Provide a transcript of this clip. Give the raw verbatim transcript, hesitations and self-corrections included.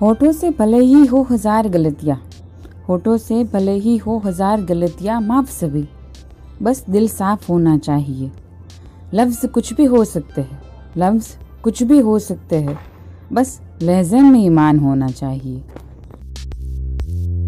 होठों से भले ही हो हजार गलतियाँ होठों से भले ही हो हजार गलतियाँ माफ सभी, बस दिल साफ होना चाहिए। लफ्ज़ कुछ भी हो सकते हैं लफ्ज़ कुछ भी हो सकते हैं बस लहजे में ईमान होना चाहिए।